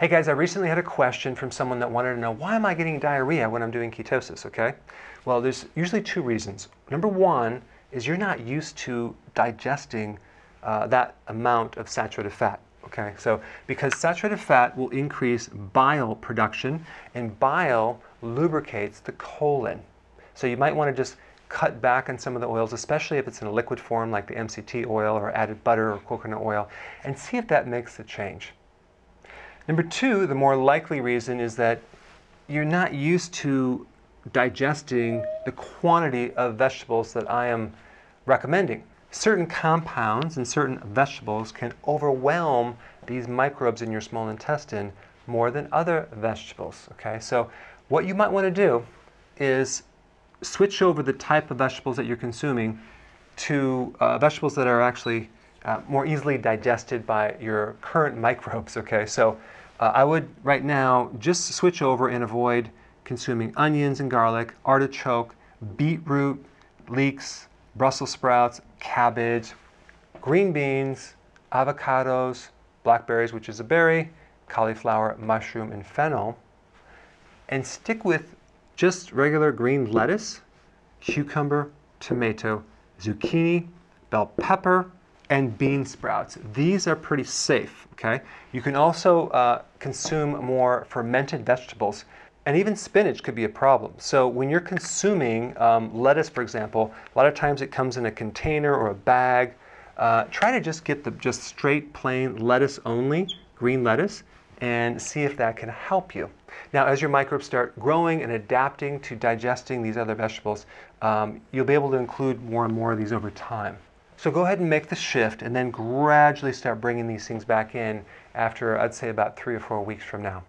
Hey guys, I recently had a question from someone that wanted to know, why am I getting diarrhea when I'm doing ketosis, okay? Well, there's usually two reasons. Number one is you're not used to digesting that amount of saturated fat, okay? So because saturated fat will increase bile production, and bile lubricates the colon. So you might want to just cut back on some of the oils, especially if it's in a liquid form like the MCT oil or added butter or coconut oil, and see if that makes a change. Number two, the more likely reason is that you're not used to digesting the quantity of vegetables that I am recommending. Certain compounds and certain vegetables can overwhelm these microbes in your small intestine more than other vegetables, okay? So what you might want to do is switch over the type of vegetables that you're consuming to vegetables that are actually more easily digested by your current microbes, okay? So I would right now just switch over and avoid consuming onions and garlic, artichoke, beetroot, leeks, Brussels sprouts, cabbage, green beans, avocados, blackberries, which is a berry, cauliflower, mushroom, and fennel, and stick with just regular green lettuce, cucumber, tomato, zucchini, bell pepper, and bean sprouts. These are pretty safe, okay? You can also consume more fermented vegetables, and even spinach could be a problem. So when you're consuming lettuce, for example, a lot of times it comes in a container or a bag. Try to just get the straight plain lettuce only, green lettuce, and see if that can help you. Now, as your microbes start growing and adapting to digesting these other vegetables, you'll be able to include more and more of these over time. So go ahead and make the shift, and then gradually start bringing these things back in after, I'd say, about 3 or 4 weeks from now.